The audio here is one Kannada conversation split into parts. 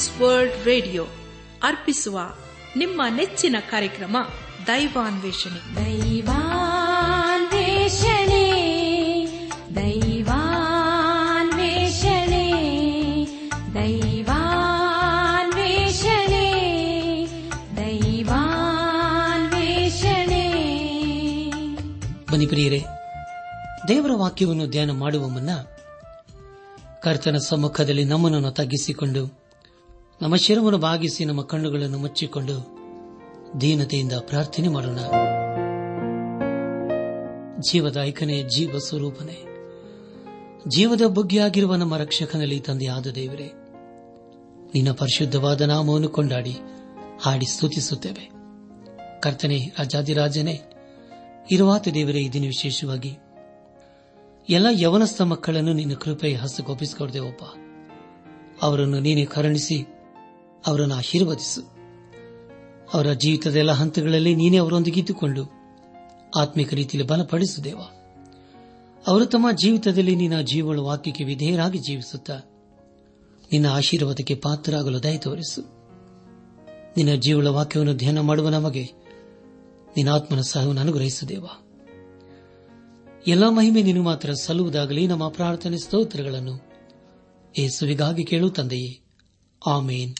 ಟ್ರಾನ್ಸ್ ವರ್ಲ್ಡ್ ರೇಡಿಯೋ ಅರ್ಪಿಸುವ ನಿಮ್ಮ ನೆಚ್ಚಿನ ಕಾರ್ಯಕ್ರಮ ದೈವಾನ್ವೇಷಣೆ. ದೈವಾನ್ವೇಷಣೆ ದೈವಾನ್ವೇಷಣೆ ದೈವಾನ್ವೇಷಣೆ ದೈವಾನ್ವೇಷಣೆ. ಬನ್ನಿ ಪ್ರಿಯರೇ, ದೇವರ ವಾಕ್ಯವನ್ನು ಧ್ಯಾನ ಮಾಡುವ ಮುನ್ನ ಕರ್ತನ ಸಮ್ಮುಖದಲ್ಲಿ ನಮ್ಮನ್ನು ತಗ್ಗಿಸಿಕೊಂಡು ನಮ್ಮ ಶಿರವನ್ನು ಬಾಗಿಸಿ ನಮ್ಮ ಕಣ್ಣುಗಳನ್ನು ಮುಚ್ಚಿಕೊಂಡು ದೀನತೆಯಿಂದ ಪ್ರಾರ್ಥನೆ ಮಾಡೋಣ. ಜೀವದಾಯಕನೇ, ಜೀವ ಸ್ವರೂಪನೇ, ಜೀವದ ಬುಗ್ಗೆಯಾಗಿರುವ ನಮ್ಮ ರಕ್ಷಕನಲ್ಲಿ ತಂದೆಯಾದ ದೇವರೇ, ನಿನ್ನ ಪರಿಶುದ್ಧವಾದ ನಾಮವನ್ನು ಕೊಂಡಾಡಿ ಹಾಡಿ ಸ್ತುತಿಸುತ್ತೇವೆ. ಕರ್ತನೇ, ರಾಜಾದಿರಾಜನೇ, ಇರುವಾತ ದೇವರೇ, ಇದನ್ನು ವಿಶೇಷವಾಗಿ ಎಲ್ಲ ಯವನಸ್ಥ ಮಕ್ಕಳನ್ನು ನಿನ್ನ ಕೃಪೆಯ ಹಸ್ತಗೊಪ್ಪಿಸಿಕೊಡ್ತೇವಪ್ಪ. ಅವರನ್ನು ನೀನೆ ಕರುಣಿಸಿ ಅವರನ್ನು ಆಶೀರ್ವದಿಸು. ಅವರ ಜೀವಿತದ ಎಲ್ಲ ಹಂತಗಳಲ್ಲಿ ನೀನೇ ಅವರೊಂದಿಗೆ ಇದ್ದುಕೊಂಡು ಆತ್ಮಿಕ ರೀತಿಯಲ್ಲಿ ಬಲಪಡಿಸುದೇವ. ಅವರು ತಮ್ಮ ಜೀವಿತದಲ್ಲಿ ನಿನ್ನ ಜೀವಳ ವಾಕ್ಯಕ್ಕೆ ವಿಧೇಯರಾಗಿ ಜೀವಿಸುತ್ತಾ ನಿನ್ನ ಆಶೀರ್ವಾದಕ್ಕೆ ಪಾತ್ರರಾಗಲು ದಯ ತೋರಿಸು. ನಿನ್ನ ಜೀವಳ ವಾಕ್ಯವನ್ನು ಧ್ಯಾನ ಮಾಡುವ ನಮಗೆ ನಿನ್ನ ಆತ್ಮನ ಸಹವನ್ನು ಅನುಗ್ರಹಿಸುದೇವ. ಎಲ್ಲ ಮಹಿಮೆ ನೀನು ಮಾತ್ರ ಸಲ್ಲುವುದಾಗಲಿ. ನಮ್ಮ ಪ್ರಾರ್ಥನೆ ಸ್ತೋತ್ರಗಳನ್ನು ಯೇಸುವಿಗಾಗಿ ಕೇಳು ತಂದೆಯೇ, ಆಮೇನ್.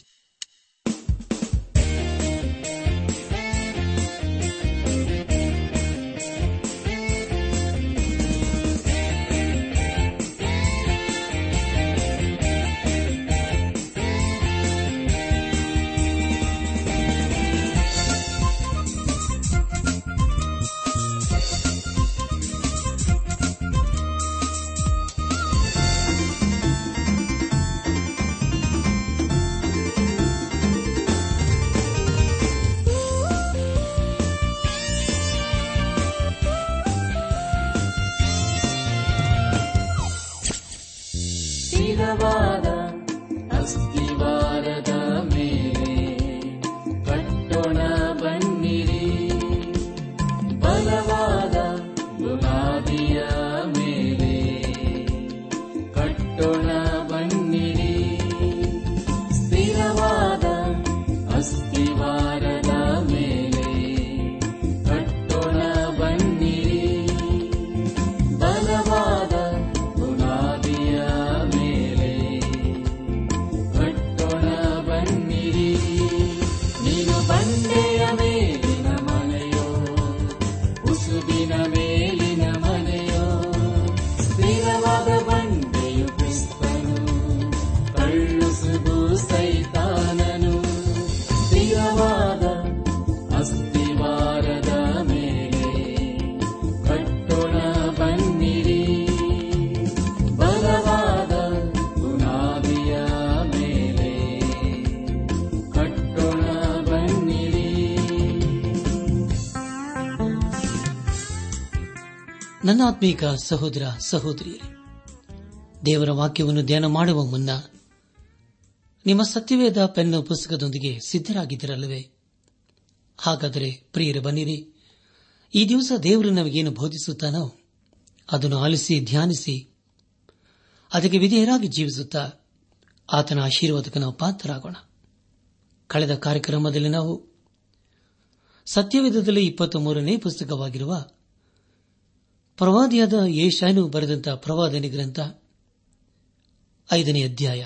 ನನ್ನ ಆತ್ಮೀಕ ಸಹೋದರ ಸಹೋದರಿಯರೇ, ದೇವರ ವಾಕ್ಯವನ್ನು ಧ್ಯಾನ ಮಾಡುವ ಮುನ್ನ ನಿಮ್ಮ ಸತ್ಯವೇದ ಪೆನ್ ಪುಸ್ತಕದೊಂದಿಗೆ ಸಿದ್ದರಾಗಿದ್ದರಲ್ಲವೇ? ಹಾಗಾದರೆ ಪ್ರಿಯರೇ, ಬನ್ನಿರಿ, ಈ ದಿವಸ ದೇವರು ನಮಗೇನು ಬೋಧಿಸುತ್ತಾನೋ ಅದನ್ನು ಆಲಿಸಿ ಧ್ಯಾನಿಸಿ ಅದಕ್ಕೆ ವಿಧೇಯರಾಗಿ ಜೀವಿಸುತ್ತಾ ಆತನ ಆಶೀರ್ವಾದಕ್ಕೆ ನಾವು ಪಾತ್ರರಾಗೋಣ. ಕಳೆದ ಕಾರ್ಯಕ್ರಮದಲ್ಲಿ ನಾವು ಸತ್ಯವೇದದಲ್ಲಿ 23ನೇ ಪುಸ್ತಕವಾಗಿರುವ ಪ್ರವಾದಿಯಾದ ಯೆಶಾಯನು ಬರೆದಂತಹ ಪ್ರವಾದನೆ ಗ್ರಂಥ 5ನೇ ಅಧ್ಯಾಯ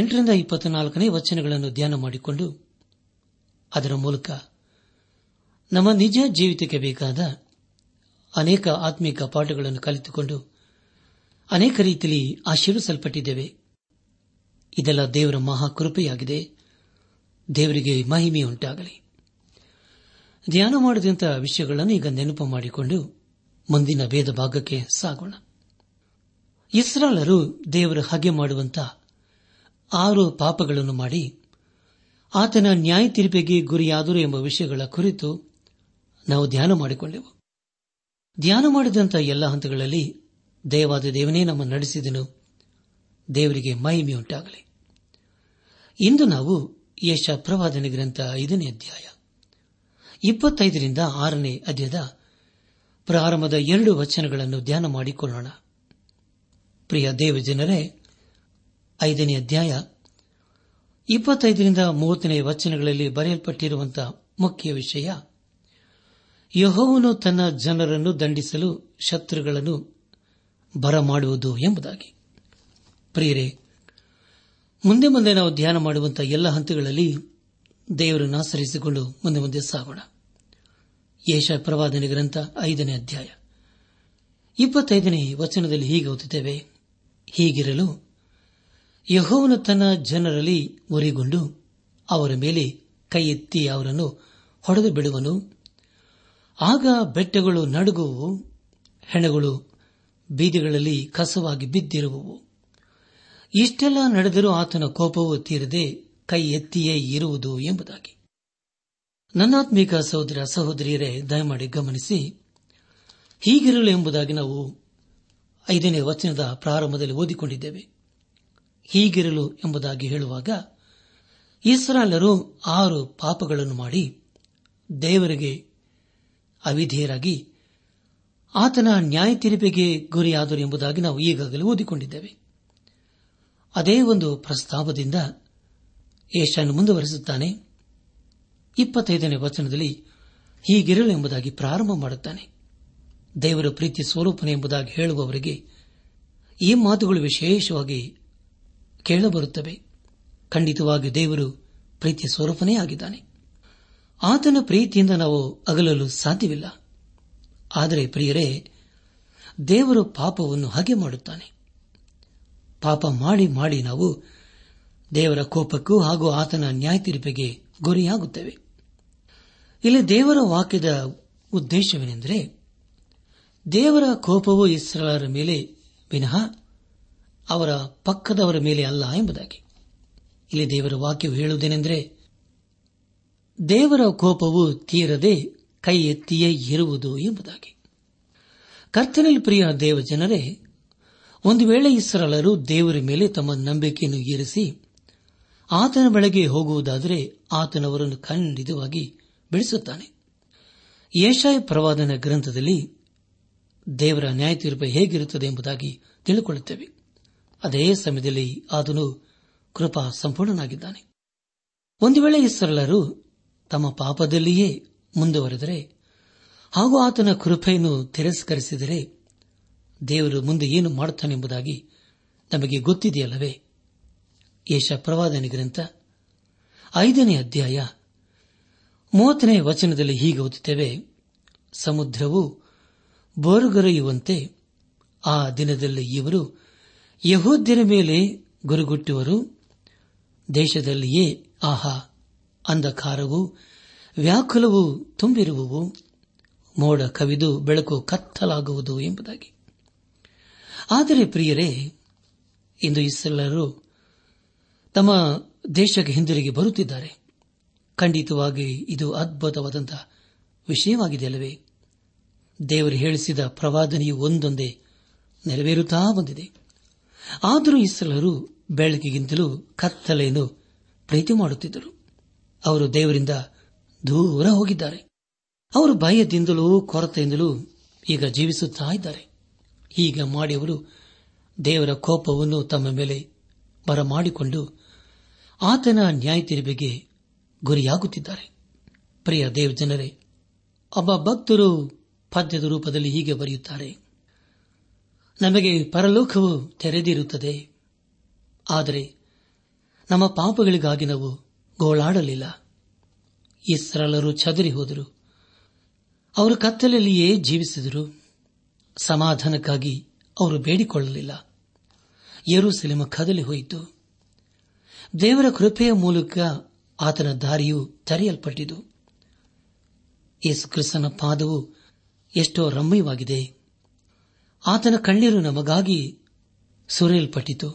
8ರಿಂದ 24ನೇ ವಚನಗಳನ್ನು ಧ್ಯಾನ ಮಾಡಿಕೊಂಡು ಅದರ ಮೂಲಕ ನಮ್ಮ ನಿಜ ಜೀವಿತಕ್ಕೆ ಬೇಕಾದ ಅನೇಕ ಆತ್ಮೀಕ ಪಾಠಗಳನ್ನು ಕಲಿತುಕೊಂಡು ಅನೇಕ ರೀತಿಯಲ್ಲಿ ಆಶೀರ್ವಿಸಲ್ಪಟ್ಟಿದ್ದೇವೆ. ಇದೆಲ್ಲ ದೇವರ ಮಹಾಕೃಪೆಯಾಗಿದೆ. ದೇವರಿಗೆ ಮಹಿಮೆಯುಂಟಾಗಲಿ. ಧ್ಯಾನ ಮಾಡಿದಂಥ ವಿಷಯಗಳನ್ನು ಈಗ ನೆನಪು ಮಾಡಿಕೊಂಡು ಮುಂದಿನ ವೇದ ಭಾಗಕ್ಕೆ ಸಾಗೋಣ. ಇಸ್ರಾಲರು ದೇವರ ಹಾಗೆ ಮಾಡುವಂತಹ 6 ಪಾಪಗಳನ್ನು ಮಾಡಿ ಆತನ ನ್ಯಾಯ ತೀರ್ಪಿಗೆ ಗುರಿಯಾದರು ಎಂಬ ವಿಷಯಗಳ ಕುರಿತು ನಾವು ಧ್ಯಾನ ಮಾಡಿಕೊಂಡೆವು. ಧ್ಯಾನ ಮಾಡಿದಂಥ ಎಲ್ಲ ಹಂತಗಳಲ್ಲಿ ದೇವಾದ ದೇವನೇ ನಮ್ಮ ನಡೆಸಿದನು. ದೇವರಿಗೆ ಮಹಿಮೆಯುಂಟಾಗಲಿ. ಇಂದು ನಾವು ಯೆಶಾಯ ಪ್ರವಾದನೆ ಗ್ರಂಥ 5ನೇ ಅಧ್ಯಾಯ 25ರಿಂದ 6ನೇ ಅಧ್ಯಾಯದ ಪ್ರಾರಂಭದ 2 ವಚನಗಳನ್ನು ಧ್ಯಾನ ಮಾಡಿಕೊಳ್ಳೋಣ. ಪ್ರಿಯ ದೇವಜನರೇ, 5ನೇ ಅಧ್ಯಾಯ 25 30 ವಚನಗಳಲ್ಲಿ ಬರೆಯಲ್ಪಟ್ಟಿರುವಂತಹ ಮುಖ್ಯ ವಿಷಯ, ಯೆಹೋವನು ತನ್ನ ಜನರನ್ನು ದಂಡಿಸಲು ಶತ್ರುಗಳನ್ನು ಬರಮಾಡುವುದು ಎಂಬುದಾಗಿ. ಪ್ರಿಯರೇ, ಮುಂದೆ ಮುಂದೆ ನಾವು ಧ್ಯಾನ ಮಾಡುವಂತಹ ಎಲ್ಲ ಹಂತಗಳಲ್ಲಿ ದೇವರನ್ನು ಆಚರಿಸಿಕೊಂಡು ಮುಂದೆ ಮುಂದೆ ಸಾಗೋಣ. ಯೆಶಾಯ ಪ್ರವಾದನೆ ಗ್ರಂಥ 5ನೇ ಅಧ್ಯಾಯ 25ನೇ ವಚನದಲ್ಲಿ ಹೀಗೆ ಓದುತ್ತೇವೆ, ಹೀಗಿರಲು ಯೆಹೋವನು ತನ್ನ ಜನರಲ್ಲಿ ಒರಿಗೊಂಡು ಅವರ ಮೇಲೆ ಕೈ ಎತ್ತಿ ಅವರನ್ನು ಹೊಡೆದು ಬಿಡುವನು. ಆಗ ಬೆಟ್ಟಗಳು ನಡುಗುವು, ಹೆಣಗಳು ಬೀದಿಗಳಲ್ಲಿ ಕಸವಾಗಿ ಬಿದ್ದಿರುವವು. ಇಷ್ಟೆಲ್ಲ ನಡೆದರೂ ಆತನ ಕೋಪವು ತೀರದೆ ಕೈ ಎತ್ತಿಯೇ ಇರುವುದು ಎಂಬುದಾಗಿ. ನನ್ನಾತ್ಮೀಕ ಸಹೋದರ ಸಹೋದರಿಯರೇ, ದಯಮಾಡಿ ಗಮನಿಸಿ, ಹೀಗಿರಲು ಎಂಬುದಾಗಿ ನಾವು 5ನೇ ವಚನದ ಪ್ರಾರಂಭದಲ್ಲಿ ಓದಿಕೊಂಡಿದ್ದೇವೆ. ಹೀಗಿರಲು ಎಂಬುದಾಗಿ ಹೇಳುವಾಗ ಇಸ್ರಾಯೇಲರು 6 ಪಾಪಗಳನ್ನು ಮಾಡಿ ದೇವರಿಗೆ ಅವಿಧೇಯರಾಗಿ ಆತನ ನ್ಯಾಯ ತೀರ್ಪಿಗೆ ಗುರಿಯಾದರು ಎಂಬುದಾಗಿ ನಾವು ಈಗಾಗಲೇ ಓದಿಕೊಂಡಿದ್ದೇವೆ. ಅದೇ ಒಂದು ಪ್ರಸ್ತಾಪದಿಂದ ಯೆಶಾಯನು ಮುಂದುವರೆಸುತ್ತಾನೆ. 25ನೇ ವಚನದಲ್ಲಿ ಹೀಗಿರಲು ಎಂಬುದಾಗಿ ಪ್ರಾರಂಭ ಮಾಡುತ್ತಾನೆ. ದೇವರ ಪ್ರೀತಿ ಸ್ವರೂಪನೆ ಎಂಬುದಾಗಿ ಹೇಳುವವರಿಗೆ ಈ ಮಾತುಗಳು ವಿಶೇಷವಾಗಿ ಕೇಳಬರುತ್ತವೆ. ಖಂಡಿತವಾಗಿ ದೇವರು ಪ್ರೀತಿ ಸ್ವರೂಪನೇ ಆಗಿದ್ದಾನೆ. ಆತನ ಪ್ರೀತಿಯಿಂದ ನಾವು ಅಗಲಲು ಸಾಧ್ಯವಿಲ್ಲ. ಆದರೆ ಪ್ರಿಯರೇ, ದೇವರು ಪಾಪವನ್ನು ಹಾಗೆ ಮಾಡುತ್ತಾನೆ. ಪಾಪ ಮಾಡಿ ಮಾಡಿ ನಾವು ದೇವರ ಕೋಪಕ್ಕೂ ಹಾಗೂ ಆತನ ನ್ಯಾಯ ತೀರ್ಪಿಗೆ ಗುರಿಯಾಗುತ್ತೇವೆ. ಇಲ್ಲಿ ದೇವರ ವಾಕ್ಯದ ಉದ್ದೇಶವೇನೆಂದರೆ, ದೇವರ ಕೋಪವು ಇಸ್ರಾಯೇಲರ ಮೇಲೆ ವಿನಃ ಅವರ ಪಕ್ಕದವರ ಮೇಲೆ ಅಲ್ಲ ಎಂಬುದಾಗಿ. ಇಲ್ಲಿ ದೇವರ ವಾಕ್ಯವು ಹೇಳುವುದೇನೆಂದರೆ, ದೇವರ ಕೋಪವು ತೀರದೆ ಕೈ ಎತ್ತಿಯೇ ಇರುವುದು ಎಂಬುದಾಗಿ. ಕರ್ತನಲ್ಲಿ ಪ್ರಿಯ ದೇವಜನರೇ, ಒಂದು ವೇಳೆ ಇಸ್ರಾಯೇಲರು ದೇವರ ಮೇಲೆ ತಮ್ಮ ನಂಬಿಕೆಯನ್ನು ಇರಿಸಿ ಆತನ ಬಳಿಗೆ ಹೋಗುವುದಾದರೆ ಆತನವರನ್ನು ಖಂಡಿತವಾಗಿ ಬಿಡಿಸುತ್ತಾನೆ. ಯೆಶಾಯ ಪ್ರವಾದನ ಗ್ರಂಥದಲ್ಲಿ ದೇವರ ನ್ಯಾಯ ತೀರ್ಪು ಹೇಗಿರುತ್ತದೆ ಎಂಬುದಾಗಿ ತಿಳಿದುಕೊಳ್ಳುತ್ತೇವೆ. ಅದೇ ಸಮಯದಲ್ಲಿ ಆತನು ಕೃಪಾ ಸಂಪೂರ್ಣನಾಗಿದ್ದಾನೆ. ಒಂದು ವೇಳೆ ಇಸ್ರಾಯೇಲರು ತಮ್ಮ ಪಾಪದಲ್ಲಿಯೇ ಮುಂದುವರೆದರೆ ಹಾಗೂ ಆತನ ಕೃಪೆಯನ್ನು ತಿರಸ್ಕರಿಸಿದರೆ ದೇವರು ಮುಂದೆ ಏನು ಮಾಡುತ್ತಾನೆಂಬುದಾಗಿ ನಮಗೆ ಗೊತ್ತಿದೆಯಲ್ಲವೇ. ಯೆಶಾಯ ಪ್ರವಾದನೆ ಗ್ರಂಥ 5ನೇ ಅಧ್ಯಾಯ 30ನೇ ವಚನದಲ್ಲಿ ಹೀಗೆ ಓದುತ್ತೇವೆ, ಸಮುದ್ರವು ಬೋರುಗೊರೆಯುವಂತೆ ಆ ದಿನದಲ್ಲಿ ಇವರು ಯೆಹೂದ್ಯರ ಮೇಲೆ ಗುರುಗುಟ್ಟುವರು. ದೇಶದಲ್ಲಿಯೇ ಆಹಾ ಅಂಧಕಾರವು ವ್ಯಾಕುಲವೂ ತುಂಬಿರುವವು. ಮೋಡ ಕವಿದು ಬೆಳಕು ಕತ್ತಲಾಗುವುದು ಎಂಬುದಾಗಿ. ಆದರೆ ಪ್ರಿಯರೇ, ಇಂದು ಇಸ್ರಾಯೇಲರು ತಮ್ಮ ದೇಶಕ್ಕೆ ಹಿಂದಿರುಗಿ ಬರುತ್ತಿದ್ದಾರೆ. ಖಂಡಿತವಾಗಿ ಇದು ಅದ್ಭುತವಾದಂತಹ ವಿಷಯವಾಗಿದೆಯಲ್ಲವೇ. ದೇವರು ಹೇಳಿಸಿದ ಪ್ರವಾದನೆಯು ಒಂದೊಂದೇ ನೆರವೇರುತ್ತಾ ಬಂದಿದೆ. ಆದರೂ ಇಸ್ರಾಯೇಲರು ಬೆಳಕಿಗಿಂತಲೂ ಕತ್ತಲೆಯನ್ನು ಪ್ರೀತಿ ಮಾಡುತ್ತಿದ್ದರು. ಅವರು ದೇವರಿಂದ ದೂರ ಹೋಗಿದ್ದಾರೆ. ಅವರು ಭಯದಿಂದಲೂ ಕೊರತೆಯಿಂದಲೂ ಈಗ ಜೀವಿಸುತ್ತಾ ಇದ್ದಾರೆ. ಹೀಗೆ ಮಾಡಿ ಅವರು ದೇವರ ಕೋಪವನ್ನು ತಮ್ಮ ಮೇಲೆ ಬರಮಾಡಿಕೊಂಡು ಆತನ ನ್ಯಾಯ ತೀರ್ಪಿಗೆ ಗುರಿಯಾಗುತ್ತಿದ್ದಾರೆ. ಪ್ರಿಯ ದೇವಜನರೇ, ಒಬ್ಬ ಭಕ್ತರು ಪದ್ಯದ ರೂಪದಲ್ಲಿ ಹೀಗೆ ಬರೆಯುತ್ತಾರೆ, ನಮಗೆ ಪರಲೋಕವು ತೆರೆದಿರುತ್ತದೆ, ಆದರೆ ನಮ್ಮ ಪಾಪಗಳಿಗಾಗಿ ನಾವು ಗೋಳಾಡಲಿಲ್ಲ. ಇಸ್ರಾಯೇಲರು ಚದರಿ ಹೋದರು, ಅವರು ಕತ್ತಲೆಯಲ್ಲಿಯೇ ಜೀವಿಸಿದರು. ಸಮಾಧಾನಕ್ಕಾಗಿ ಅವರು ಬೇಡಿಕೊಳ್ಳಲಿಲ್ಲ. ಯೆರೂಸಲೇಮ ಕದಲಿ ಹೋಯಿತು. ದೇವರ ಕೃಪೆಯ ಮೂಲಕ ಆತನ ದಾರಿಯು ತೆರೆಯಲ್ಪಟ್ಟಿತು. ಯೇಸು ಕ್ರಿಸ್ತನ ಪಾದವು ಎಷ್ಟೋ ರಮ್ಯವಾಗಿದೆ. ಆತನ ಕಣ್ಣೀರು ನಮಗಾಗಿ ಸುರಿಯಲ್ಪಟ್ಟಿತು.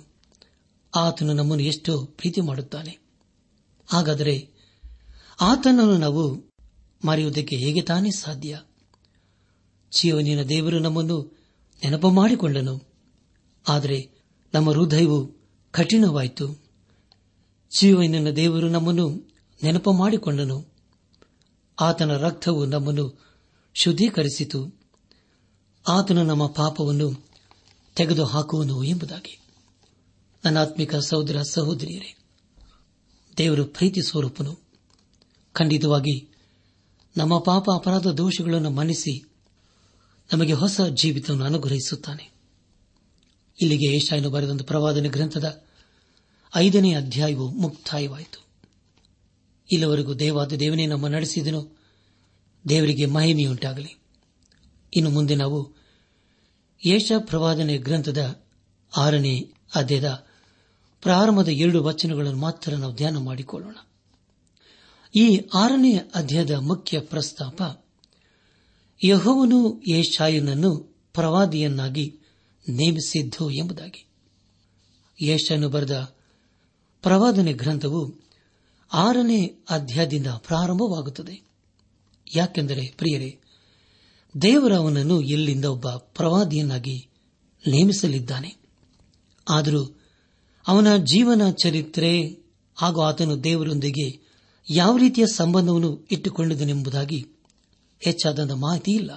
ಆತನು ನಮ್ಮನ್ನು ಎಷ್ಟೋ ಪ್ರೀತಿ ಮಾಡುತ್ತಾನೆ. ಹಾಗಾದರೆ ಆತನನ್ನು ನಾವು ಮರೆಯುವುದಕ್ಕೆ ಹೇಗೆ ತಾನೇ ಸಾಧ್ಯ? ಜೀವನಿನ ದೇವರು ನಮ್ಮನ್ನು ನೆನಪು ಮಾಡಿಕೊಂಡನು. ಆದರೆ ನಮ್ಮ ಹೃದಯವು ಕಠಿಣವಾಯಿತು. ಜೀವನಿನ ದೇವರು ನಮ್ಮನ್ನು ನೆನಪು ಮಾಡಿಕೊಂಡನು. ಆತನ ರಕ್ತವು ನಮ್ಮನ್ನು ಶುದ್ಧೀಕರಿಸಿತು. ಆತನು ನಮ್ಮ ಪಾಪವನ್ನು ತೆಗೆದುಹಾಕುವನು ಎಂಬುದಾಗಿ. ನನ್ನ ಆತ್ಮಿಕ ಸಹೋದರ ಸಹೋದರಿಯರೇ, ದೇವರು ಪ್ರೀತಿ ಸ್ವರೂಪನು. ಖಂಡಿತವಾಗಿ ನಮ್ಮ ಪಾಪ ಅಪರಾಧ ದೋಷಗಳನ್ನು ಮನ್ನಿಸಿ ನಮಗೆ ಹೊಸ ಜೀವಿತವನ್ನು ಅನುಗ್ರಹಿಸುತ್ತಾನೆ. ಇಲ್ಲಿಗೆ ಯೆಶಾಯನು ಬರೆದ ಪ್ರವಾದನೆ ಗ್ರಂಥದ 5ನೇ ಅಧ್ಯಾಯವು ಮುಕ್ತಾಯವಾಯಿತು. ಇಲ್ಲಿವರೆಗೂ ದೇವಾದ ದೇವನೇ ನಮ್ಮ ನಡೆಸಿದನು. ದೇವರಿಗೆ ಮಹಿಮೆಯುಂಟಾಗಲಿ. ಇನ್ನು ಮುಂದೆ ನಾವು ಯೇಷ ಪ್ರವಾದನೆ ಗ್ರಂಥದ 6ನೇ ಅಧ್ಯಾಯದ ಪ್ರಾರಂಭದ 2 ವಚನಗಳನ್ನು ಮಾತ್ರ ನಾವು ಧ್ಯಾನ ಮಾಡಿಕೊಳ್ಳೋಣ. ಈ 6ನೇ ಅಧ್ಯಾಯದ ಮುಖ್ಯ ಪ್ರಸ್ತಾಪ ಯೆಹೋವನು ಯೆಶಾಯನನ್ನು ಪ್ರವಾದಿಯನ್ನಾಗಿ ನೇಮಿಸಿದ್ದು ಎಂಬುದಾಗಿ. ಯೆಶಾಯನು ಬರೆದ ಪ್ರವಾದನೆ ಗ್ರಂಥವು 6ನೇ ಅಧ್ಯಾಯದಿಂದ ಪ್ರಾರಂಭವಾಗುತ್ತದೆ. ಯಾಕೆಂದರೆ ಪ್ರಿಯರೇ, ದೇವರ ಅವನನ್ನು ಇಲ್ಲಿಂದ ಒಬ್ಬ ಪ್ರವಾದಿಯನ್ನಾಗಿ ನೇಮಿಸಲಿದ್ದಾನೆ. ಆದರೂ ಅವನ ಜೀವನ ಚರಿತ್ರೆ ಹಾಗೂ ಆತನು ದೇವರೊಂದಿಗೆ ಯಾವ ರೀತಿಯ ಸಂಬಂಧವನ್ನು ಇಟ್ಟುಕೊಂಡಿದ್ದನೆಂಬುದಾಗಿ ಹೆಚ್ಚಾದಂಥ ಮಾಹಿತಿ ಇಲ್ಲ.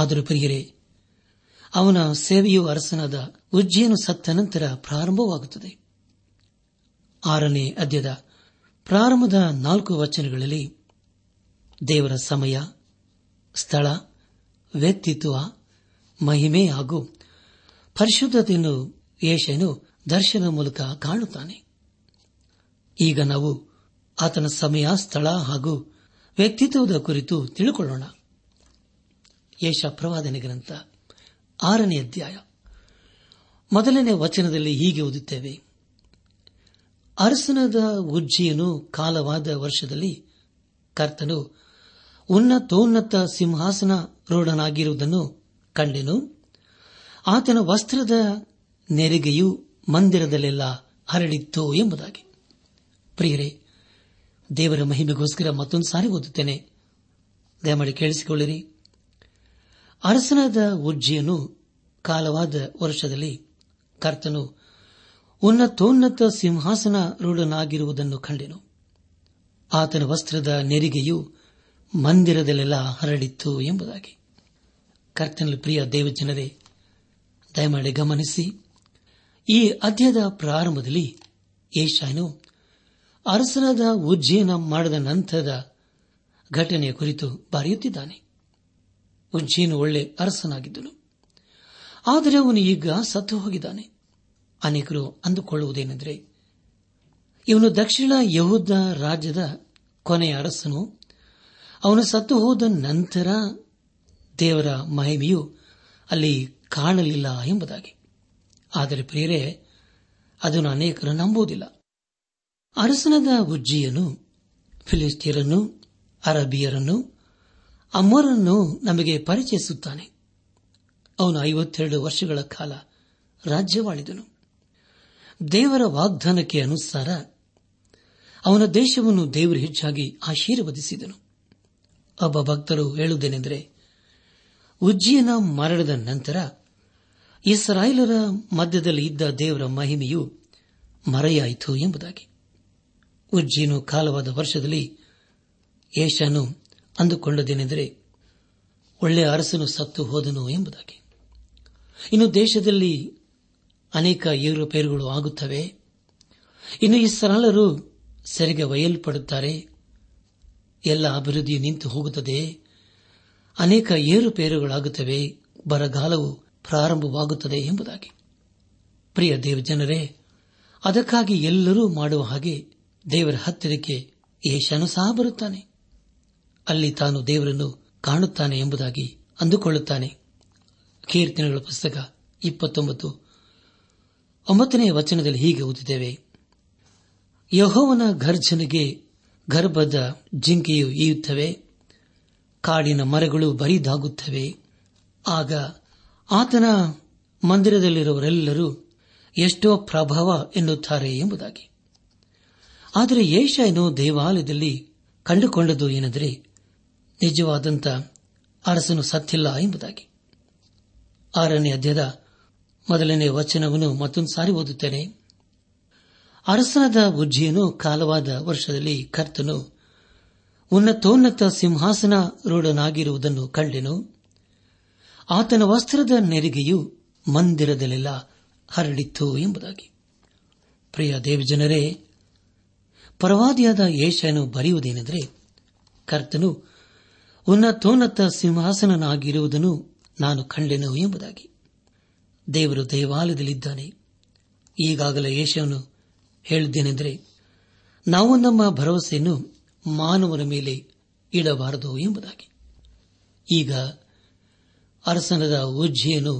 ಆದರೂ ಪ್ರಿಯರೇ, ಅವನ ಸೇವೆಯು ಅರಸನಾದ ಉಜ್ಜೀಯನು ಸತ್ತ ನಂತರ ಪ್ರಾರಂಭವಾಗುತ್ತದೆ. 6ನೇ ಅಧ್ಯಾಯದ ಪ್ರಾರಂಭದ 4 ವಚನಗಳಲ್ಲಿ ದೇವರ ಸಮಯ, ಸ್ಥಳ, ವ್ಯಕ್ತಿತ್ವ, ಮಹಿಮೆ ಹಾಗೂ ಪರಿಶುದ್ಧತೆಯನ್ನು ಯೆಶಾಯನು ದರ್ಶನ ಮೂಲಕ ಕಾಣುತ್ತಾನೆ. ಈಗ ನಾವು ಆತನ ಸಮಯ, ಸ್ಥಳ ಹಾಗೂ ವ್ಯಕ್ತಿತ್ವದ ಕುರಿತು ತಿಳಿದುಕೊಳ್ಳೋಣ. ಯೆಶಾಯ ಪ್ರವಾದನೆ ಗ್ರಂಥ 6ನೇ ಅಧ್ಯಾಯ 1ನೇ ವಚನದಲ್ಲಿ ಹೀಗೆ ಓದುತ್ತೇವೆ: ಅರಸನಾದ ಉಜ್ಜೀಯನು ಕಾಲವಾದ ವರ್ಷದಲ್ಲಿ ಕರ್ತನು ಉನ್ನತೋನ್ನತ ಸಿಂಹಾಸನ ರೂಢನಾಗಿರುವುದನ್ನು ಕಂಡೆನು. ಆತನ ವಸ್ತ್ರದ ನೆರಿಗೆಯು ಮಂದಿರದಲ್ಲೆಲ್ಲ ಹರಡಿತ್ತು ಎಂಬುದಾಗಿ. ಪ್ರಿಯರೇ, ದೇವರ ಮಹಿಮೆಗೋಸ್ಕರ ಮತ್ತೊಂದು ಸಾರಿ ಓದುತ್ತೇನೆ, ದಯಮಾಡಿ ಕೇಳಿಸಿಕೊಳ್ಳಿರಿ. ಅರಸನಾದ ಉಜ್ಜೀಯನು ಕಾಲವಾದ ವರ್ಷದಲ್ಲಿ ಕರ್ತನು ಉನ್ನತೋನ್ನತ ಸಿಂಹಾಸನ ರೂಢನಾಗಿರುವುದನ್ನು ಕಂಡೆನು. ಆತನ ವಸ್ತ್ರದ ನೆರಿಗೆಯು ಮಂದಿರದಲ್ಲೆಲ್ಲ ಹರಡಿತ್ತು ಎಂಬುದಾಗಿ. ಕರ್ತನಲ್ಲಿ ಪ್ರಿಯ ದೇವಜನರೇ, ದಯಮಾಡಿ ಗಮನಿಸಿ, ಈ ಅಧ್ಯಾಯದ ಪ್ರಾರಂಭದಲ್ಲಿ ಯೆಶಾಯನು ಅರಸನಾದ ಉಜ್ಜೀಯನ ಮಾಡಿದ ನಂತರದ ಘಟನೆಯ ಕುರಿತು ಬರೆಯುತ್ತಿದ್ದಾನೆ. ಉಜ್ಜೀಯನು ಒಳ್ಳೆ ಅರಸನಾಗಿದ್ದನು, ಆದರೆ ಅವನು ಈಗ ಸತ್ತು ಹೋಗಿದ್ದಾನೆ. ಅನೇಕರು ಅಂದುಕೊಳ್ಳುವುದೇನೆಂದರೆ ಇವನು ದಕ್ಷಿಣ ಯೆಹೂದ ರಾಜ್ಯದ ಕೊನೆಯ ಅರಸನು, ಅವನು ಸತ್ತು ಹೋದ ನಂತರ ದೇವರ ಮಹಿಮೆಯು ಅಲ್ಲಿ ಕಾಣಲಿಲ್ಲ ಎಂಬುದಾಗಿ. ಆದರೆ ಪ್ರಿಯರೇ, ಅದನ್ನು ಅನೇಕರು ನಂಬುವುದಿಲ್ಲ. ಅರಸನಾದ ಉಜ್ಜೀಯನು ಫಿಲಿಸ್ತೀಯರನ್ನು, ಅರಬಿಯರನ್ನು, ಅಮೋರನ್ನು ನಮಗೆ ಪರಿಚಯಿಸುತ್ತಾನೆ. ಅವನು 52 ವರ್ಷಗಳ ಕಾಲ ರಾಜ್ಯವಾಳಿದನು. ದೇವರ ವಾಗ್ದಾನಕ್ಕೆ ಅನುಸಾರ ಅವನ ದೇಶವನ್ನು ದೇವರು ಹೆಚ್ಚಾಗಿ ಆಶೀರ್ವದಿಸಿದನು. ಒಬ್ಬ ಭಕ್ತರು ಹೇಳುವುದೇನೆಂದರೆ, ಉಜ್ಜೀಯನ ಮರಣದ ನಂತರ ಇಸ್ರಾಯೇಲರ ಮಧ್ಯದಲ್ಲಿ ಇದ್ದ ದೇವರ ಮಹಿಮೆಯು ಮರೆಯಾಯಿತು ಎಂಬುದಾಗಿ. ಉಜ್ಜೀಯನು ಕಾಲವಾದ ವರ್ಷದಲ್ಲಿ ಯೆಶಾಯನು ಅಂದುಕೊಂಡದೇನೆಂದರೆ ಒಳ್ಳೆಯ ಅರಸನು ಸತ್ತು ಹೋದನು ಎಂಬುದಾಗಿ. ಇನ್ನು ದೇಶದಲ್ಲಿ ಅನೇಕ ಏರುಪೇರುಗಳು ಆಗುತ್ತವೆ. ಇನ್ನು ಇಸ್ರಾಯೇಲರು ಸೆರೆಗೆ ಒಯ್ಯಲ್ಪಡುತ್ತಾರೆ. ಎಲ್ಲ ಅಭಿವೃದ್ಧಿಯು ನಿಂತು ಹೋಗುತ್ತದೆ. ಅನೇಕ ಏರುಪೇರುಗಳಾಗುತ್ತವೆ. ಬರಗಾಲವು ಪ್ರಾರಂಭವಾಗುತ್ತದೆ ಎಂಬುದಾಗಿ. ಪ್ರಿಯ ದೇವಜನರೇ, ಅದಕ್ಕಾಗಿ ಎಲ್ಲರೂ ಮಾಡುವ ಹಾಗೆ ದೇವರ ಹತ್ತಿರಕ್ಕೆ ಯೆಶಾಯನು ಸಹ ಬರುತ್ತಾನೆ. ಅಲ್ಲಿ ತಾನು ದೇವರನ್ನು ಕಾಣುತ್ತಾನೆ ಎಂಬುದಾಗಿ ಅಂದುಕೊಳ್ಳುತ್ತಾನೆ. ಕೀರ್ತನೆಗಳ ಪುಸ್ತಕ 29:9 ವಚನದಲ್ಲಿ ಹೀಗೆ ಓದಿದ್ದೇವೆ: ಯೆಹೋವನ ಗರ್ಜನೆಗೆ ಗರ್ಭದ ಜಿಂಕೆಯು ಈಯುತ್ತವೆ, ಕಾಡಿನ ಮರಗಳು ಬರಿದಾಗುತ್ತವೆ. ಆಗ ಆತನ ಮಂದಿರದಲ್ಲಿರುವರೆಲ್ಲರೂ ಎಷ್ಟೋ ಪ್ರಭಾವ ಎನ್ನುತ್ತಾರೆ ಎಂಬುದಾಗಿ. ಆದರೆ ಯೆಶಾಯನು ದೇವಾಲಯದಲ್ಲಿ ಕಂಡುಕೊಂಡದ್ದು ಏನೆಂದರೆ ನಿಜವಾದಂಥ ಅರಸನು ಸತ್ತಿಲ್ಲ ಎಂಬುದಾಗಿ. 6ನೇ ಅಧ್ಯಾಯದ 1ನೇ ವಚನವನ್ನು ಮತ್ತೊಂದು ಸಾರಿ ಓದುತ್ತೇನೆ: ಅರಸನಾದ ಉಜ್ಜೀಯನು ಕಾಲವಾದ ವರ್ಷದಲ್ಲಿ ಕರ್ತನು ಉನ್ನತೋನ್ನತ ಸಿಂಹಾಸನ ರೂಢನಾಗಿರುವುದನ್ನು ಕಂಡೆನು. ಆತನ ವಸ್ತ್ರದ ನೆರಿಗೆಯು ಮಂದಿರದಲ್ಲೆಲ್ಲ ಹರಡಿತ್ತು ಎಂಬುದಾಗಿ. ಪ್ರಿಯ ದೇವಜನರೇ, ಪ್ರವಾದಿಯಾದ ಯೆಶಾಯನು ಬರೆಯುವುದೇನೆಂದರೆ, ಕರ್ತನು ಉನ್ನತೋನ್ನತ ಸಿಂಹಾಸನನಾಗಿರುವುದನ್ನು ನಾನು ಕಂಡೆನು ಎಂಬುದಾಗಿ. ದೇವರು ದೇವಾಲಯದಲ್ಲಿದ್ದಾನೆ. ಈಗಾಗಲೇ ಯೆಶಾಯನು ಹೇಳಿದ್ದೇನೆಂದರೆ, ನಾವು ನಮ್ಮ ಭರವಸೆಯನ್ನು ಮಾನವನ ಮೇಲೆ ಇಡಬಾರದು ಎಂಬುದಾಗಿ. ಈಗ ಅರಸನಾದ ಉಜ್ಜಿಯನು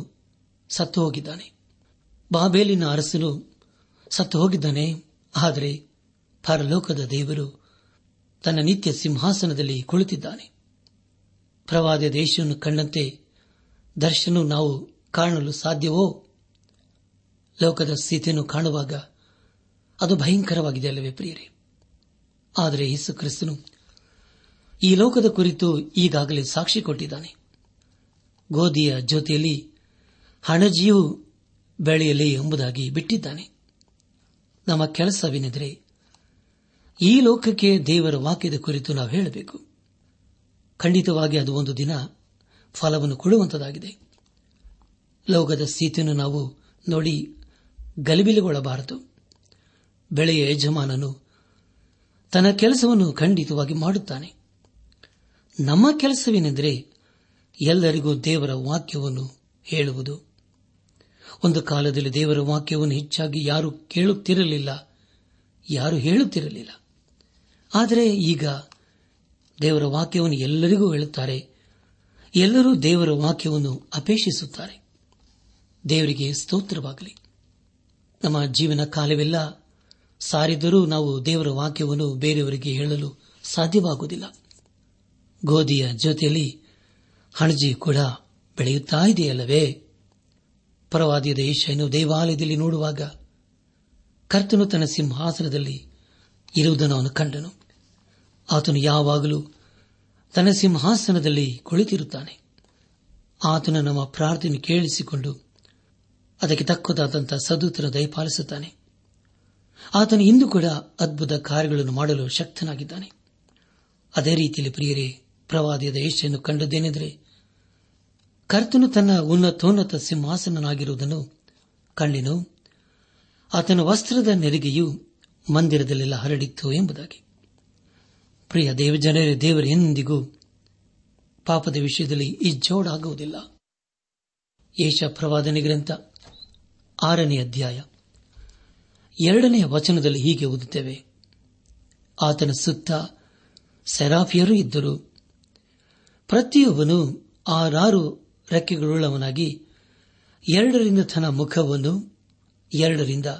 ಸತ್ತು ಹೋಗಿದ್ದಾನೆ, ಬಾಬೇಲಿನ ಅರಸನು ಸತ್ತು ಹೋಗಿದ್ದಾನೆ. ಆದರೆ ಪರಲೋಕದ ದೇವರು ತನ್ನ ನಿತ್ಯ ಸಿಂಹಾಸನದಲ್ಲಿ ಕುಳಿತಿದ್ದಾನೆ. ಪ್ರವಾದಿಯ ದೇಶವನ್ನು ಕಂಡಂತೆ ದರ್ಶನ ನಾವು ಕಾಣಲು ಸಾಧ್ಯವೋ? ಲೋಕದ ಸ್ಥಿತಿಯನ್ನು ಕಾಣುವಾಗ ಅದು ಭಯಂಕರವಾಗಿದೆ ಅಲ್ಲವೇ ಪ್ರಿಯರೇ? ಆದರೆ ಯೇಸು ಕ್ರಿಸ್ತನು ಈ ಲೋಕದ ಕುರಿತು ಈಗಾಗಲೇ ಸಾಕ್ಷಿ ಕೊಟ್ಟಿದ್ದಾನೆ. ಗೋಧಿಯ ಜೊತೆಯಲ್ಲಿ ಹಣಜಿಯು ಬೆಳೆಯಲಿ ಎಂಬುದಾಗಿ ಬಿಟ್ಟಿದ್ದಾನೆ. ನಮ್ಮ ಕೆಲಸವೇನೆಂದರೆ ಈ ಲೋಕಕ್ಕೆ ದೇವರ ವಾಕ್ಯದ ಕುರಿತು ನಾವು ಹೇಳಬೇಕು. ಖಂಡಿತವಾಗಿ ಅದು ಒಂದು ದಿನ ಫಲವನ್ನು ಕೊಡುವಂತದಾಗಿದೆ. ಲೋಕದ ಸ್ಥಿತಿಯನ್ನು ನಾವು ನೋಡಿ ಗಲಿಬಿಲಿಗೊಳ್ಳಬಾರದು. ಬೆಳೆಯ ಯಜಮಾನನು ತನ್ನ ಕೆಲಸವನ್ನು ಖಂಡಿತವಾಗಿ ಮಾಡುತ್ತಾನೆ. ನಮ್ಮ ಕೆಲಸವೇನೆಂದರೆ ಎಲ್ಲರಿಗೂ ದೇವರ ವಾಕ್ಯವನ್ನು ಹೇಳುವುದು. ಒಂದು ಕಾಲದಲ್ಲಿ ದೇವರ ವಾಕ್ಯವನ್ನು ಹೆಚ್ಚಾಗಿ ಯಾರೂ ಕೇಳುತ್ತಿರಲಿಲ್ಲ, ಯಾರೂ ಹೇಳುತ್ತಿರಲಿಲ್ಲ. ಆದರೆ ಈಗ ದೇವರ ವಾಕ್ಯವನ್ನು ಎಲ್ಲರಿಗೂ ಹೇಳುತ್ತಾರೆ. ಎಲ್ಲರೂ ದೇವರ ವಾಕ್ಯವನ್ನು ಅಪೇಕ್ಷಿಸುತ್ತಾರೆ. ದೇವರಿಗೆ ಸ್ತೋತ್ರವಾಗಲಿ. ನಮ್ಮ ಜೀವನ ಕಾಲವೆಲ್ಲ ಸಾರಿದರೂ ನಾವು ದೇವರ ವಾಕ್ಯವನ್ನು ಬೇರೆಯವರಿಗೆ ಹೇಳಲು ಸಾಧ್ಯವಾಗುವುದಿಲ್ಲ. ಗೋಧಿಯ ಜೊತೆಯಲ್ಲಿ ಹಣಜಿ ಕೂಡ ಬೆಳೆಯುತ್ತಾ ಇದೆಯಲ್ಲವೇ? ಪರವಾದಿಯಾದ ಯೆಶಾಯನು ದೇವಾಲಯದಲ್ಲಿ ನೋಡುವಾಗ ಕರ್ತನು ತನ್ನ ಸಿಂಹಾಸನದಲ್ಲಿ ಇರುವುದನ್ನು ಅವನು ಕಂಡನು. ಆತನು ಯಾವಾಗಲೂ ತನ್ನ ಸಿಂಹಾಸನದಲ್ಲಿ ಕುಳಿತಿರುತ್ತಾನೆ. ಆತನು ನಮ್ಮ ಪ್ರಾರ್ಥನೆ ಕೇಳಿಸಿಕೊಂಡು ಅದಕ್ಕೆ ತಕ್ಕದಾದಂತಹ ಸದುತ್ತರನ್ನು ದಯಪಾಲಿಸುತ್ತಾನೆ. ಆತನು ಇಂದು ಕೂಡ ಅದ್ಭುತ ಕಾರ್ಯಗಳನ್ನು ಮಾಡಲು ಶಕ್ತನಾಗಿದ್ದಾನೆ. ಅದೇ ರೀತಿಯಲ್ಲಿ ಪ್ರಿಯರೇ, ಪ್ರವಾದಿಯಾದ ಯೆಶಾಯನು ಕಂಡದ್ದೇನೆಂದರೆ, ಕರ್ತನು ತನ್ನ ಉನ್ನತೋನ್ನತ ಸಿಂಹಾಸನನಾಗಿರುವುದನ್ನು ಕಂಡೆನು. ಆತನ ವಸ್ತ್ರದ ನೆರಿಗೆಯು ಮಂದಿರದಲ್ಲೆಲ್ಲ ಹರಡಿತ್ತು ಎಂಬುದಾಗಿ. ಪ್ರಿಯ ದೇವಜನರೇ, ದೇವರು ಎಂದಿಗೂ ಪಾಪದ ವಿಷಯದಲ್ಲಿ ಇಜ್ಜೋಡಾಗುವುದಿಲ್ಲ. ಯೆಶಾಯ ಪ್ರವಾದನೆ ಗ್ರಂಥ 6ನೇ ಅಧ್ಯಾಯ 2ನೇ ವಚನದಲ್ಲಿ ಹೀಗೆ ಓದುತ್ತೇವೆ: ಆತನ ಸುತ್ತ ಸೆರಾಫಿಯರು ಇದ್ದರು, ಪ್ರತಿಯೊಬ್ಬನು 6 ರೆಕ್ಕೆಗಳುಳ್ಳವನಾಗಿ 2 ತನ್ನ ಮುಖವನ್ನು, 2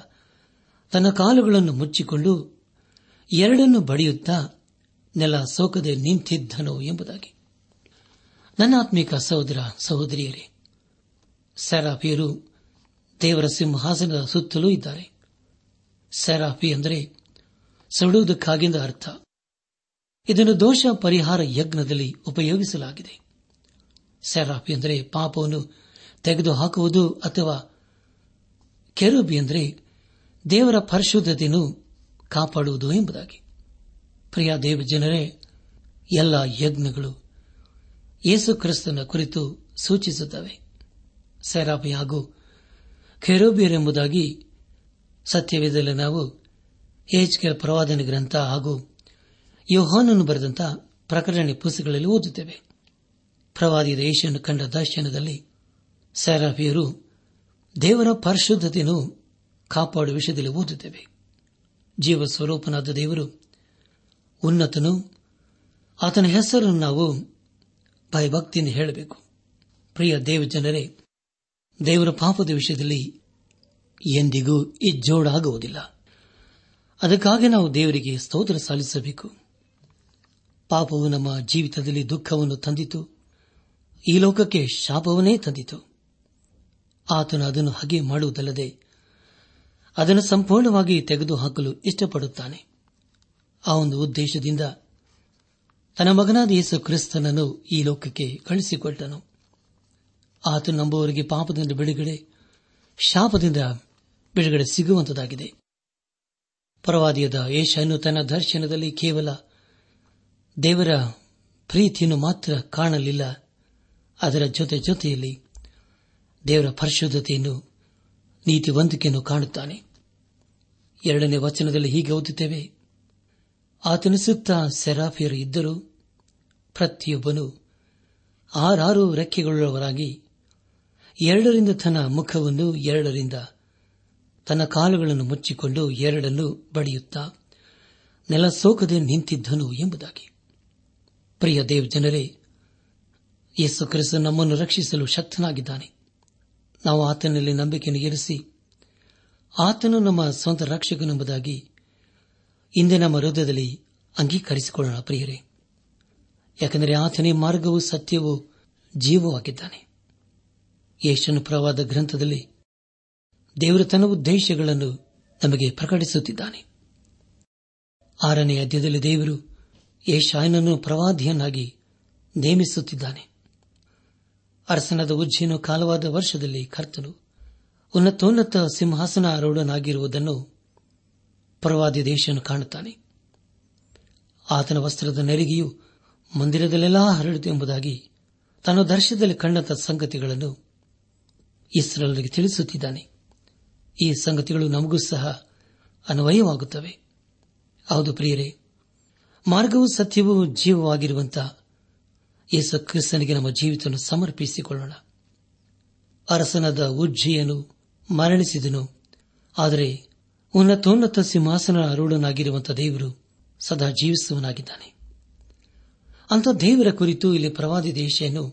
ತನ್ನ ಕಾಲುಗಳನ್ನು ಮುಚ್ಚಿಕೊಂಡು 2 ಬಡಿಯುತ್ತಾ ನೆಲ ಸೋಕದೆ ನಿಂತಿದ್ದನು ಎಂಬುದಾಗಿ. ನನ್ನ ಆತ್ಮಿಕ ಸಹೋದರ ಸಹೋದರಿಯರೇ, ಸೆರಾಫಿಯರು ದೇವರ ಸಿಂಹಾಸನದ ಸುತ್ತಲೂ ಇದ್ದಾರೆ. ಸೆರಾಫಿ ಅಂದರೆ ಸುಡುವುದಕ್ಕಾಗಿಂದ ಅರ್ಥ. ಇದನ್ನು ದೋಷ ಪರಿಹಾರ ಯಜ್ಞದಲ್ಲಿ ಉಪಯೋಗಿಸಲಾಗಿದೆ. ಸೆರಾಫಿ ಅಂದರೆ ಪಾಪವನ್ನು ತೆಗೆದುಹಾಕುವುದು, ಅಥವಾ ಕೆರೂಬಿ ಅಂದರೆ ದೇವರ ಪರಿಶುದ್ಧತೆಯನ್ನು ಕಾಪಾಡುವುದು ಎಂಬುದಾಗಿ. ಪ್ರಿಯ ದೇವಜನರೇ, ಎಲ್ಲ ಯಜ್ಞಗಳು ಯೇಸು ಕ್ರಿಸ್ತನ ಕುರಿತು ಸೂಚಿಸುತ್ತವೆ. ಸೆರಾಫಿ ಹಾಗೂ ಕೆರೂಬಿಯರೆಂಬುದಾಗಿ ಸತ್ಯವೇದದಲ್ಲಿ ನಾವು ಎಜ್ಕೇಲ್ ಪ್ರವಾದನೆ ಗ್ರಂಥ ಹಾಗೂ ಯೋಹಾನನು ಬರೆದಂಥ ಪ್ರಕಟಣೆ ಪುಸ್ತಕಗಳಲ್ಲಿ ಓದುತ್ತೇವೆ. ಪ್ರವಾದಿಯಾದ ಯೆಶಾಯನು ಕಂಡ ದರ್ಶನದಲ್ಲಿ ಸೆರಾಫಿಯರು ದೇವರ ಪರಿಶುದ್ಧತೆಯನ್ನು ಕಾಪಾಡುವ ವಿಷಯದಲ್ಲಿ ಓದುತ್ತೇವೆ. ಜೀವ ಸ್ವರೂಪನಾದ ದೇವರು ಉನ್ನತನು. ಆತನ ಹೆಸರನ್ನು ನಾವು ಭಯಭಕ್ತಿಯನ್ನು ಹೇಳಬೇಕು. ಪ್ರಿಯ ದೇವಜನರೇ, ದೇವರ ಪಾಪದ ವಿಷಯದಲ್ಲಿ ಎಂದಿಗೂ ಇಜ್ಜೋಡಾಗುವುದಿಲ್ಲ. ಅದಕ್ಕಾಗಿ ನಾವು ದೇವರಿಗೆ ಸ್ತೋತ್ರ ಸಲ್ಲಿಸಬೇಕು. ಪಾಪವು ನಮ್ಮ ಜೀವಿತದಲ್ಲಿ ದುಃಖವನ್ನು ತಂದಿತು, ಈ ಲೋಕಕ್ಕೆ ಶಾಪವನ್ನೇ ತಂದಿತು. ಆತನು ಅದನ್ನು ಹಾಗೆ ಮಾಡುವುದಲ್ಲದೆ ಅದನ್ನು ಸಂಪೂರ್ಣವಾಗಿ ತೆಗೆದುಹಾಕಲು ಇಷ್ಟಪಡುತ್ತಾನೆ. ಆ ಒಂದು ಉದ್ದೇಶದಿಂದ ತನ್ನ ಮಗನಾದ ಯೇಸು ಕ್ರಿಸ್ತನನ್ನು ಈ ಲೋಕಕ್ಕೆ ಕಳಿಸಿಕೊಟ್ಟನು. ಆತನು ನಂಬುವವರಿಗೆ ಪಾಪದಿಂದ ಬಿಡುಗಡೆ, ಶಾಪದಿಂದ ಬಿಡುಗಡೆ ಸಿಗುವಂತದಾಗಿದೆ. ಪರವಾದಿಯಾದ ಯೆಶಾಯನು ತನ್ನ ದರ್ಶನದಲ್ಲಿ ಕೇವಲ ದೇವರ ಪ್ರೀತಿಯನ್ನು ಮಾತ್ರ ಕಾಣಲಿಲ್ಲ, ಅದರ ಜೊತೆ ಜೊತೆಯಲ್ಲಿ ದೇವರ ಪರಿಶುದ್ಧತೆಯನ್ನು, ನೀತಿವಂತಿಕೆಯನ್ನು ಕಾಣುತ್ತಾನೆ. 2ನೇ ವಚನದಲ್ಲಿ ಹೀಗೆ ಓದುತ್ತೇವೆ: ಆತನ ಸುತ್ತ ಸೆರಾಫಿಯರು ಇದ್ದರೂ ಪ್ರತಿಯೊಬ್ಬನು ಆರಾರು ರೆಕ್ಕೆಗೊಳ್ಳುವವರಾಗಿ ಎರಡರಿಂದ ತನ್ನ ಮುಖವನ್ನು, ಎರಡರಿಂದ ತನ್ನ ಕಾಲುಗಳನ್ನು ಮುಚ್ಚಿಕೊಂಡು ಎರಡನ್ನು ಬಡಿಯುತ್ತಾ ನೆಲ ಸೋಕದೆ ನಿಂತಿದ್ದನು ಎಂಬುದಾಗಿ. ಪ್ರಿಯ ದೇವ್ ಜನರೇ, ಯೇಸು ಕ್ರಿಸ್ತ ನಮ್ಮನ್ನು ರಕ್ಷಿಸಲು ಶಕ್ತನಾಗಿದ್ದಾನೆ. ನಾವು ಆತನಲ್ಲಿ ನಂಬಿಕೆಯನ್ನು ಇರಿಸಿ ಆತನು ನಮ್ಮ ಸ್ವಂತ ರಕ್ಷಕನೆಂಬುದಾಗಿ ಇಂದೇ ನಮ್ಮ ಹೃದಯದಲ್ಲಿ ಅಂಗೀಕರಿಸಿಕೊಳ್ಳೋಣ ಪ್ರಿಯರೇ. ಯಾಕೆಂದರೆ ಆತನೇ ಮಾರ್ಗವೂ ಸತ್ಯವೂ ಜೀವವಾಗಿದ್ದಾನೆ. ಯೆಶಾಯನ ಪ್ರವಾದ ಗ್ರಂಥದಲ್ಲಿ ದೇವರು ತನ್ನ ಉದ್ದೇಶಗಳನ್ನು ನಮಗೆ ಪ್ರಕಟಿಸುತ್ತಿದ್ದಾನೆ. 6ನೇ ಅಧ್ಯಾಯದಲ್ಲಿ ದೇವರು ಯೆಶಾಯನನ್ನು ಪ್ರವಾದಿಯನ್ನಾಗಿ ನೇಮಿಸುತ್ತಿದ್ದಾನೆ. ಅರಸನಾದ ಉಜ್ಜೀಯನು ಕಾಲವಾದ ವರ್ಷದಲ್ಲಿ ಕರ್ತನು ಉನ್ನತೋನ್ನತ ಸಿಂಹಾಸನಾರೂಢನಾಗಿರುವುದನ್ನು ಪ್ರವಾದಿ ದೇಶನು ಕಾಣುತ್ತಾನೆ. ಆತನ ವಸ್ತ್ರದ ನೆರಿಗೆಯು ಮಂದಿರದಲ್ಲೆಲ್ಲಾ ಹರಡಿತು ಎಂಬುದಾಗಿ ತನ್ನ ದರ್ಶನದಲ್ಲಿ ಕಂಡಂತ ಸಂಗತಿಗಳನ್ನು ಇಸ್ರಾಯೇಲರಿಗೆ ತಿಳಿಸುತ್ತಿದ್ದಾನೆ. ಈ ಸಂಗತಿಗಳು ನಮಗೂ ಸಹ ಅನ್ವಯವಾಗುತ್ತವೆ. ಹೌದು ಪ್ರಿಯರೇ, ಮಾರ್ಗವೂ ಸತ್ಯವೂ ಜೀವವಾಗಿರುವಂತಹ ಯೇಸು ಕ್ರಿಸ್ತನಿಗೆ ನಮ್ಮ ಜೀವಿತವನ್ನು ಸಮರ್ಪಿಸಿಕೊಳ್ಳೋಣ. ಅರಸನಾದ ಉಜ್ಜೀಯನು ಮರಣಿಸಿದನು, ಆದರೆ ಉನ್ನತೋನ್ನತ ಸಿಂಹಾಸನ ಆರೂಢನಾಗಿರುವಂತಹ ದೇವರು ಸದಾ ಜೀವಿಸುವನಾಗಿದ್ದಾನೆ. ಅಂಥ ದೇವರ ಕುರಿತು ಇಲ್ಲಿ ಪ್ರವಾದಿ ಯೆಶಾಯನು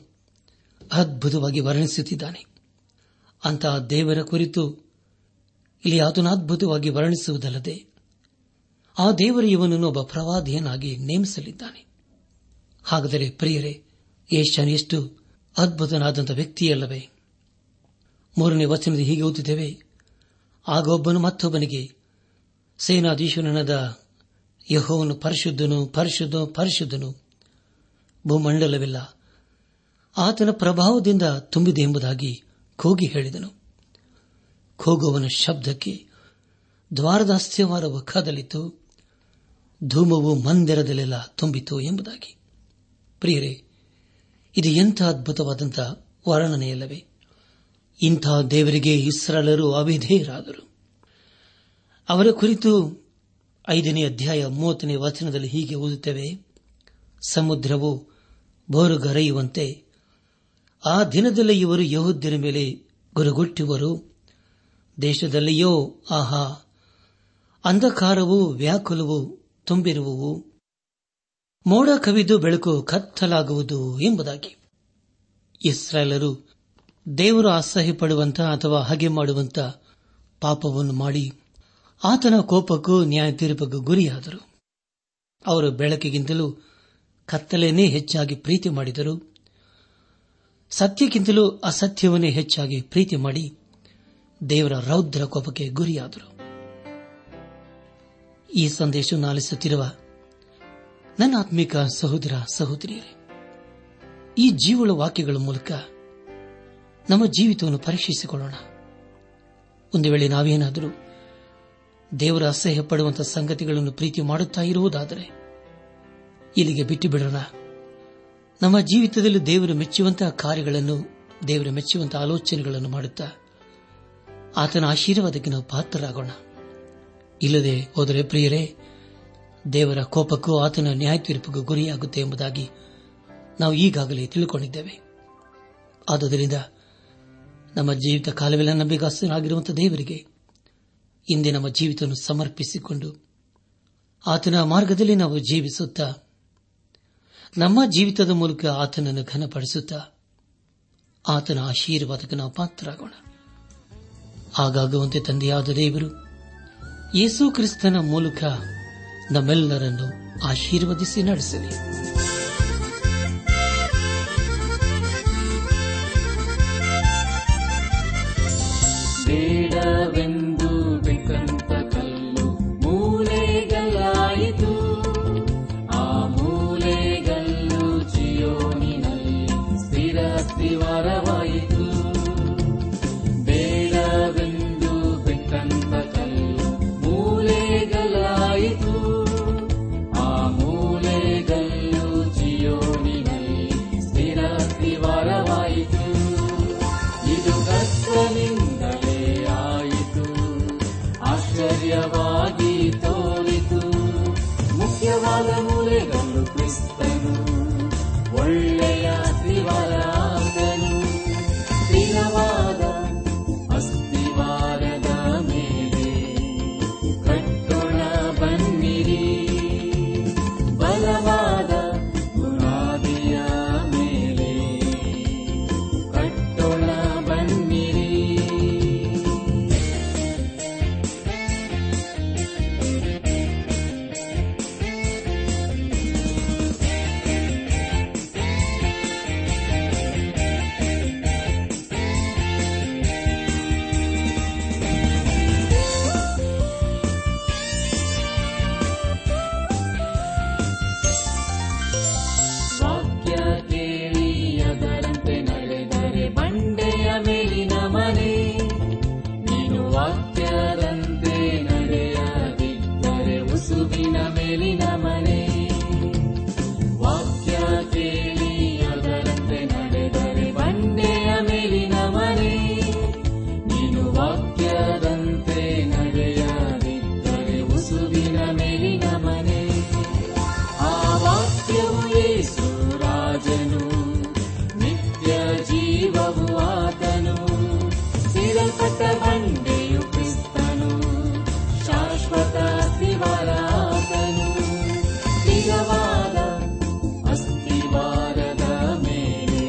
ಅದ್ಭುತವಾಗಿ ವರ್ಣಿಸುತ್ತಿದ್ದಾನೆ. ಅಂತಹ ದೇವರ ಕುರಿತು ಇಲ್ಲಿ ಆತನು ಅದ್ಭುತವಾಗಿ ವರ್ಣಿಸುವುದಲ್ಲದೆ ಆ ದೇವರ ಇವನನ್ನು ಒಬ್ಬ ಪ್ರವಾದಿಯನ್ನಾಗಿ ನೇಮಿಸಲಿದ್ದಾನೆ. ಹಾಗಾದರೆ ಪ್ರಿಯರೇ, ಯೆಶಾಯನು ಎಷ್ಟು ಅದ್ಭುತನಾದಂಥ ವ್ಯಕ್ತಿಯಲ್ಲವೇ? 3ನೇ ವಚನದ ಹೀಗೆ ಓದುತ್ತೇವೆ, ಆಗ ಒಬ್ಬನು ಮತ್ತೊಬ್ಬನಿಗೆ, ಸೇನಾಧೀಶ್ವರನಾದ ಯೆಹೋವನು ಪರಿಶುದ್ಧನು, ಪರಿಶುದ್ಧ, ಪರಿಶುದ್ಧನು, ಭೂಮಂಡಲವಿಲ್ಲ ಆತನ ಪ್ರಭಾವದಿಂದ ತುಂಬಿದೆ ಎಂಬುದಾಗಿ ಕೂಗಿ ಹೇಳಿದನು. ಕೂಗುವವನ ಶಬ್ದಕ್ಕೆ ದ್ವಾರದ ಅಸ್ಥಿವಾರವು ಕದಲಿತು, ಧೂಮವು ಮಂದಿರದಲ್ಲೆಲ್ಲ ತುಂಬಿತು ಎಂಬುದಾಗಿ. ಪ್ರಿಯರೇ, ಇದು ಎಂಥ ಅದ್ಭುತವಾದಂಥ ವರ್ಣನೆಯಲ್ಲವೇ? ಇಂಥ ದೇವರಿಗೆ ಇಸ್ರಾಯೇಲರು ಅವಿಧೇಯರಾದರು. ಅವರ ಕುರಿತು 5ನೇ ಅಧ್ಯಾಯ 30ನೇ ವಚನದಲ್ಲಿ ಹೀಗೆ ಓದುತ್ತೇವೆ, ಸಮುದ್ರವು ಬೋರುಗರೆಯುವಂತೆ ಆ ದಿನದಲ್ಲಿ ಇವರು ಯೆಹೂದ್ಯರ ಮೇಲೆ ಗುರುಗುಟ್ಟುವರು. ದೇಶದಲ್ಲಿಯೋ ಆಹಾ, ಅಂಧಕಾರವೂ ವ್ಯಾಕುಲವೂ ತುಂಬಿರುವವು, ಮೋಡ ಕವಿದು ಬೆಳಕು ಕತ್ತಲಾಗುವುದು ಎಂಬುದಾಗಿ. ಇಸ್ರಾಯೇಲರು ದೇವರು ಅಸಹ್ಯಪಡುವಂತಹ ಅಥವಾ ಹಗೆ ಮಾಡುವಂತಹ ಪಾಪವನ್ನು ಮಾಡಿ ಆತನ ಕೋಪಕ್ಕೂ ನ್ಯಾಯ ತೀರ್ಪಕ್ಕೂ ಗುರಿಯಾದರು. ಅವರು ಬೆಳಕಿಗಿಂತಲೂ ಕತ್ತಲೇನೇ ಹೆಚ್ಚಾಗಿ ಪ್ರೀತಿ ಮಾಡಿದರು. ಸತ್ಯಕ್ಕಿಂತಲೂ ಅಸತ್ಯವನ್ನೇ ಹೆಚ್ಚಾಗಿ ಪ್ರೀತಿ ಮಾಡಿ ದೇವರ ರೌದ್ರ ಕೋಪಕ್ಕೆ ಗುರಿಯಾದರು. ಈ ಸಂದೇಶವನ್ನು ಆಲಿಸುತ್ತಿರುವ ನನ್ನ ಆತ್ಮಿಕ ಸಹೋದರ ಸಹೋದರಿಯರೇ, ಈ ಜೀವಳ ವಾಕ್ಯಗಳ ಮೂಲಕ ನಮ್ಮ ಜೀವಿತವನ್ನು ಪರೀಕ್ಷಿಸಿಕೊಳ್ಳೋಣ. ಒಂದು ವೇಳೆ ನಾವೇನಾದರೂ ದೇವರ ಅಸಹ್ಯ ಪಡುವಂತಹ ಸಂಗತಿಗಳನ್ನು ಪ್ರೀತಿ ಮಾಡುತ್ತಾ ಇರುವುದಾದರೆ ಇಲ್ಲಿಗೆ ಬಿಟ್ಟು ಬಿಡೋಣ. ನಮ್ಮ ಜೀವಿತದಲ್ಲಿ ದೇವರು ಮೆಚ್ಚುವಂತಹ ಕಾರ್ಯಗಳನ್ನು, ದೇವರು ಮೆಚ್ಚುವಂತಹ ಆಲೋಚನೆಗಳನ್ನು ಮಾಡುತ್ತಾ ಆತನ ಆಶೀರ್ವಾದಕ್ಕೆ ನಾವು ಪಾತ್ರರಾಗೋಣ. ಇಲ್ಲದೆ ಹೋದರೆ ಪ್ರಿಯರೇ, ದೇವರ ಕೋಪಕ್ಕೂ ಆತನ ನ್ಯಾಯ ತೀರ್ಪಕ್ಕೂ ಗುರಿಯಾಗುತ್ತೆ ಎಂಬುದಾಗಿ ನಾವು ಈಗಾಗಲೇ ತಿಳಿದುಕೊಂಡಿದ್ದೇವೆ. ಆದುದರಿಂದ ನಮ್ಮ ಜೀವಿತ ಕಾಲವೆಲ್ಲ ನಂಬಿಗಾಸನಾಗಿರುವಂತಹ ದೇವರಿಗೆ ಇಂದೇ ನಮ್ಮ ಜೀವಿತವನ್ನು ಸಮರ್ಪಿಸಿಕೊಂಡು ಆತನ ಮಾರ್ಗದಲ್ಲಿ ನಾವು ಜೀವಿಸುತ್ತಾ ನಮ್ಮ ಜೀವಿತದ ಮೂಲಕ ಆತನನ್ನು ಘನಪಡಿಸುತ್ತಾ ಆತನ ಆಶೀರ್ವಾದಕ್ಕೆ ನಾವು ಪಾತ್ರರಾಗೋಣ. ಹಾಗಾಗುವಂತೆ ತಂದೆಯಾದ ದೇವರು ಯೇಸು ಕ್ರಿಸ್ತನ ಮೂಲಕ ನಮ್ಮೆಲ್ಲರನ್ನು ಆಶೀರ್ವದಿಸಿ ನಡೆಸಲಿ. ಬೇಡವೆಂದು ಬೇಕಂತ ಕಲ್ಲು ಮೂಲೆಗಲಾಯಿತು, ಆ ಮೂಲೆಗಲ್ಲು ಜೀಯೋನಿನಲ್ಲಿ ಸ್ಥಿರ ಸ್ಥಿರವಾಯಿತು. ಬೇಡವೆಂದು ಬೇಕಂತ ಕಲ್ಲು ಮೂಲೆಗಲಾಯಿತು, ಆ ಮೂಲೆಗಲ್ಲು ಜೀಯೋನಿನಲ್ಲಿ ಸ್ಥಿರ ಸ್ಥಿರವಾಯಿತು. ಇದು ಕರ್ತನಿಂದ ಆಶ್ಚರ್ಯವಾಗಿ ತೋರಿತು, ಮುಖ್ಯವ ವಾಕ್ಯದಂತೆ ನಡೆಯದಿದ್ದರೆ ಉಸುಬಿನ ಮೇಲಿನ ಮನೆ. ವಾಕ್ಯ ಕೇಳಿ ಅದರಂತೆ ನಡೆದರೆ ಬಂಡೆಯ ಮೇಲಿನ ಮನೆ. ನೀನು ವಾಕ್ಯದಂತೆ ನಡೆಯದಿದ್ದರೆ ಉಸುಬಿನ ಮೇಲಿನ ಮನೆ. ಆ ವಾಕ್ಯವು ಯೇಸು ರಾಜನು, ನಿತ್ಯ ಜೀವವು ಆತನು, ಸಿರಲ್ಪಟ್ಟ ಬಂಡೆಯು ಕ್ರಿಸ್ತನು, ಶಾಶ್ವತ ಅಸ್ತಿವಾರಾತನು. ಸ್ಥಿರವಾದ ಅಸ್ತಿವಾರದ ಮೇಲೆ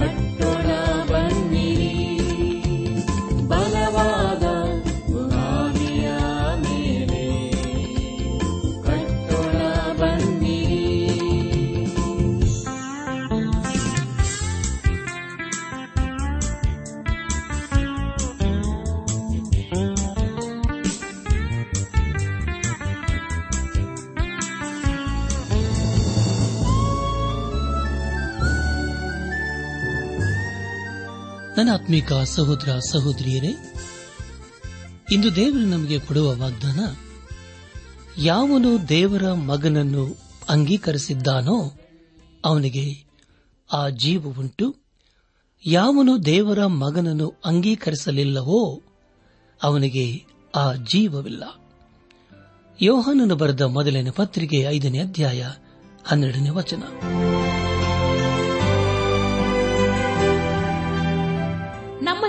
ಕಟ್ಟೋಣ ಬನ್ನಿರಿ, ಬಲವಾದ ಪುರಾವಿಯ ಮೇಲೆ ಕಟ್ಟೋಣ ಬನ್ನಿರಿ. ನನ್ನ ಆತ್ಮೀಕ ಸಹೋದರ ಸಹೋದರಿಯರೇ, ಇಂದು ದೇವರು ನಮಗೆ ಕೊಡುವ ವಾಗ್ದಾನ, ಯಾವನು ದೇವರ ಮಗನನ್ನು ಅಂಗೀಕರಿಸಿದ್ದಾನೋ ಅವನಿಗೆ ಆ ಜೀವವುಂಟು, ಯಾವನು ದೇವರ ಮಗನನ್ನು ಅಂಗೀಕರಿಸಲಿಲ್ಲವೋ ಅವನಿಗೆ ಆ ಜೀವವಿಲ್ಲ. ಯೋಹಾನನು ಬರೆದ ಮೊದಲನೇ ಪತ್ರಿಕೆ 5ನೇ ಅಧ್ಯಾಯ 12ನೇ ವಚನ. ನಮ್ಮ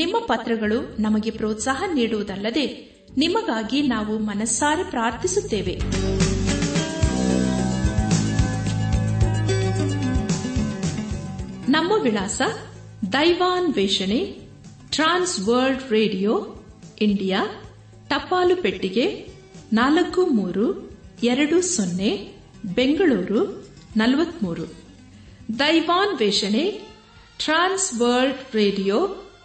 ನಿಮ್ಮ ಪತ್ರಗಳು ನಮಗೆ ಪ್ರೋತ್ಸಾಹ ನೀಡುವುದಲ್ಲದೆ ನಿಮಗಾಗಿ ನಾವು ಮನಸ್ಸಾರೆ ಪ್ರಾರ್ಥಿಸುತ್ತೇವೆ. ನಮ್ಮ ವಿಳಾಸ ದೈವಾನ್ವೇಷಣೆ, ಟ್ರಾನ್ಸ್ ವರ್ಲ್ಡ್ ರೇಡಿಯೋ ಇಂಡಿಯಾ, ಟಪಾಲು ಪೆಟ್ಟಿಗೆ 4320, ಬೆಂಗಳೂರು 43. ದೈವಾನ್ವೇಷಣೆ ಟ್ರಾನ್ಸ್ ವರ್ಲ್ಡ್ ರೇಡಿಯೋ